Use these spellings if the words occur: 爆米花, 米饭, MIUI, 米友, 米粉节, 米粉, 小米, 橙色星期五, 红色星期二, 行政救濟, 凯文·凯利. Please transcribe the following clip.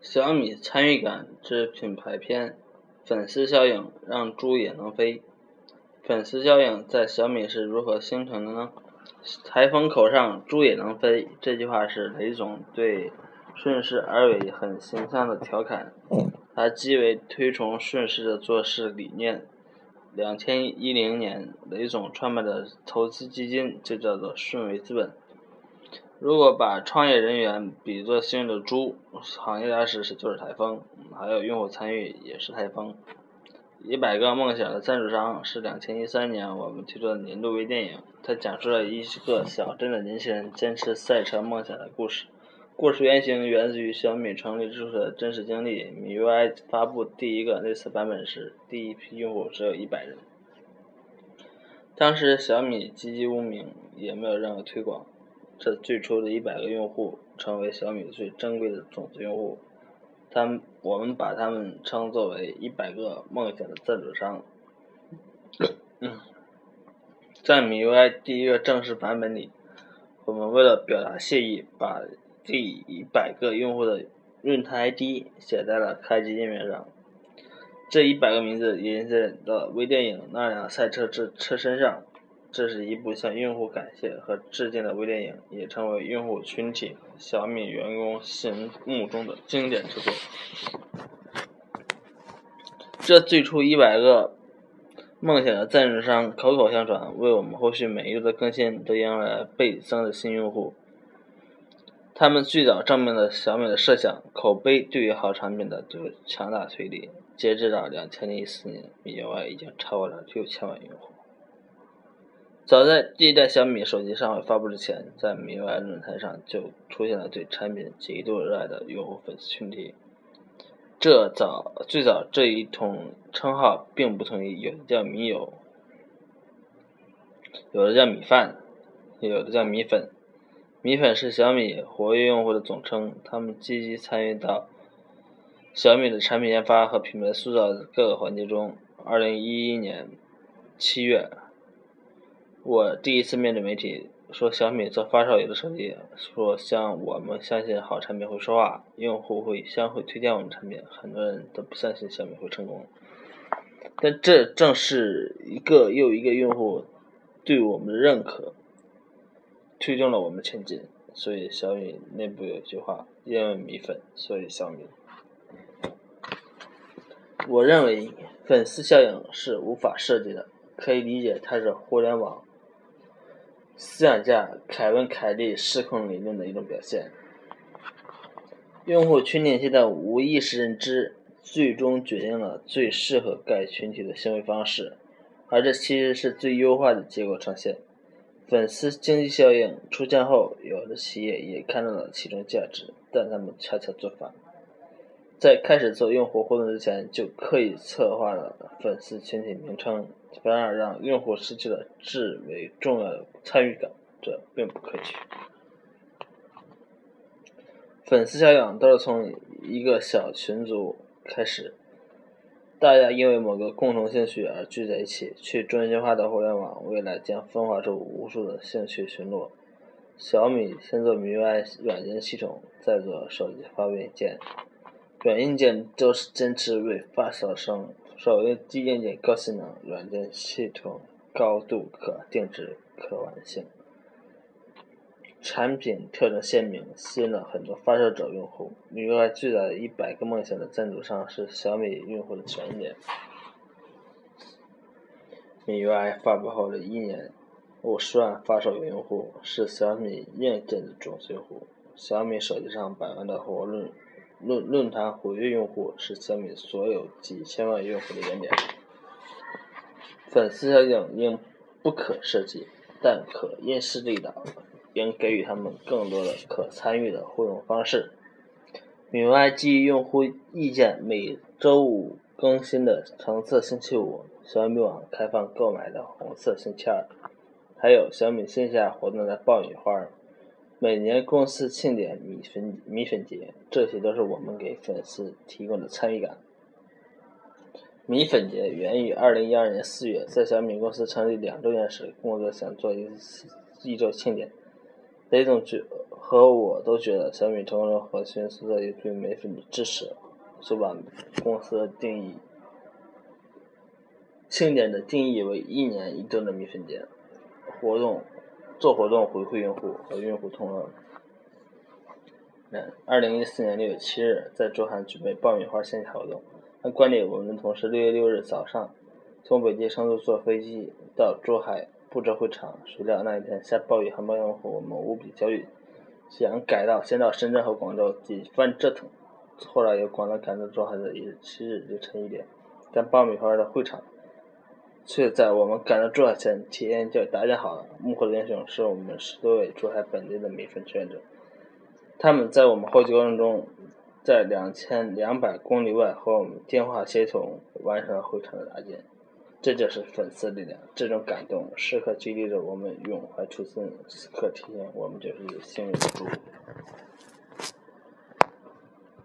小米参与感之品牌篇，粉丝效应让猪也能飞。粉丝效应在小米是如何形成的呢？台风口上猪也能飞，这句话是雷总对顺势而为很形象的调侃，他极为推崇顺势的做事理念。2010年，雷总创办的投资基金就叫做顺为资本。如果把创业人员比作幸运的猪，行业大势就是台风，还有用户参与也是台风。100个梦想的赞助商是2013年我们推出的年度微电影，它讲述了一个小镇的年轻人坚持赛车梦想的故事。故事原型源自于小米成立之初的真实经历。MIUI 发布第一个类似版本时，第一批用户只有100人。当时小米籍籍无名，也没有任何推广。这最初的100个用户成为小米最珍贵的种子用户，我们把他们称作为100个梦想的赞助商。在MIUI 第一个正式版本里，我们为了表达谢意，把第100个用户的论坛 ID 写在了开机页面上。这100个名字印在了微电影那辆赛车之车身上。这是一部向用户感谢和致敬的微电影，也成为用户群体小米员工心目中的经典之作。这最初100个梦想的赞助商口口相传，为我们后续每一度的更新都迎来倍增的新用户。他们最早证明了小米的设想，口碑对于好产品的强大推力。截至到2014年，MIUI 已经超过了6000万用户。早在第一代小米手机尚未发布之前，在MIUI论坛上就出现了对产品极度热爱的用户粉丝群体。最早这一统称号并不统一，有的叫米友，有的叫米饭，有的叫米粉。米粉是小米活跃用户的总称，他们积极参与到小米的产品研发和品牌塑造的各个环节中。2011年7月。我第一次面对媒体说小米做发烧友的手机，说我们相信好产品会说话，用户会相互推荐我们产品。很多人都不相信小米会成功，但这正是一个又一个用户对我们的认可，推动了我们前进。所以小米内部有一句话，因为米粉，所以小米。我认为粉丝效应是无法设计的，可以理解它是互联网思想家凯文·凯利失控理论的一种表现。用户群体性的无意识认知最终决定了最适合该群体的行为方式，而这其实是最优化的结果呈现。粉丝经济效应出现后，有的企业也看到了其中价值，但他们恰恰做反，在开始做用户活动之前就刻意策划了粉丝群体名称，反而让用户失去了至为重要的参与感，这并不可取。粉丝效应都是从一个小群组开始，大家因为某个共同兴趣而聚在一起。去中心化的互联网未来将分化出无数的兴趣群落。小米先做MIUI 软件系统，再做手机发布硬件。软硬件都是坚持为发烧生，手机硬件高性能，软件系统高度可定制、可玩性。产品特征鲜明，吸引了很多发烧者用户。MIUI 最早的100个梦想的赞助商是小米用户的前一年。MIUI 发布后的1年，50万发烧友用户是小米硬件的种子用户。小米手机上100万的活跃论坛活跃用户是小米所有几千万用户的原点。粉丝效应应不可设计，但可因势利导，应给予他们更多的可参与的互动方式。MIUI 基于用户意见，每周5更新的橙色星期五，小米网开放购买的红色星期二，还有小米线下活动的爆米花。每年公司庆典米粉节，这些都是我们给粉丝提供的参与感。米粉节源于2012年4月，在小米公司成立2周年时，工作想做一周庆典。雷总和我都觉得小米同仁核心是对于美粉的支持，是把公司的定义庆典的定义为一年一度的米粉节活动，做活动回馈用户和用户同仁。2014年6月7日，在珠海举办爆米花线下活动。按惯例，我们同事6月6日早上从北京乘坐飞机到珠海布置会场，谁料那一天下暴雨，还没用户我们无比焦虑，想改道先到深圳和广州，几番折腾，后来由广州赶到珠海的7日凌晨1点，但爆米花的会场却在我们赶到珠海前提前就搭建好了。幕后的英雄是我们10多位珠海本地的米粉志愿者，他们在我们后期过程中在2200公里外和我们电话协同完成了会场的搭建。这就是粉丝力量，这种感动时刻激励着我们永怀初心，时刻提醒我们就是有幸运的主。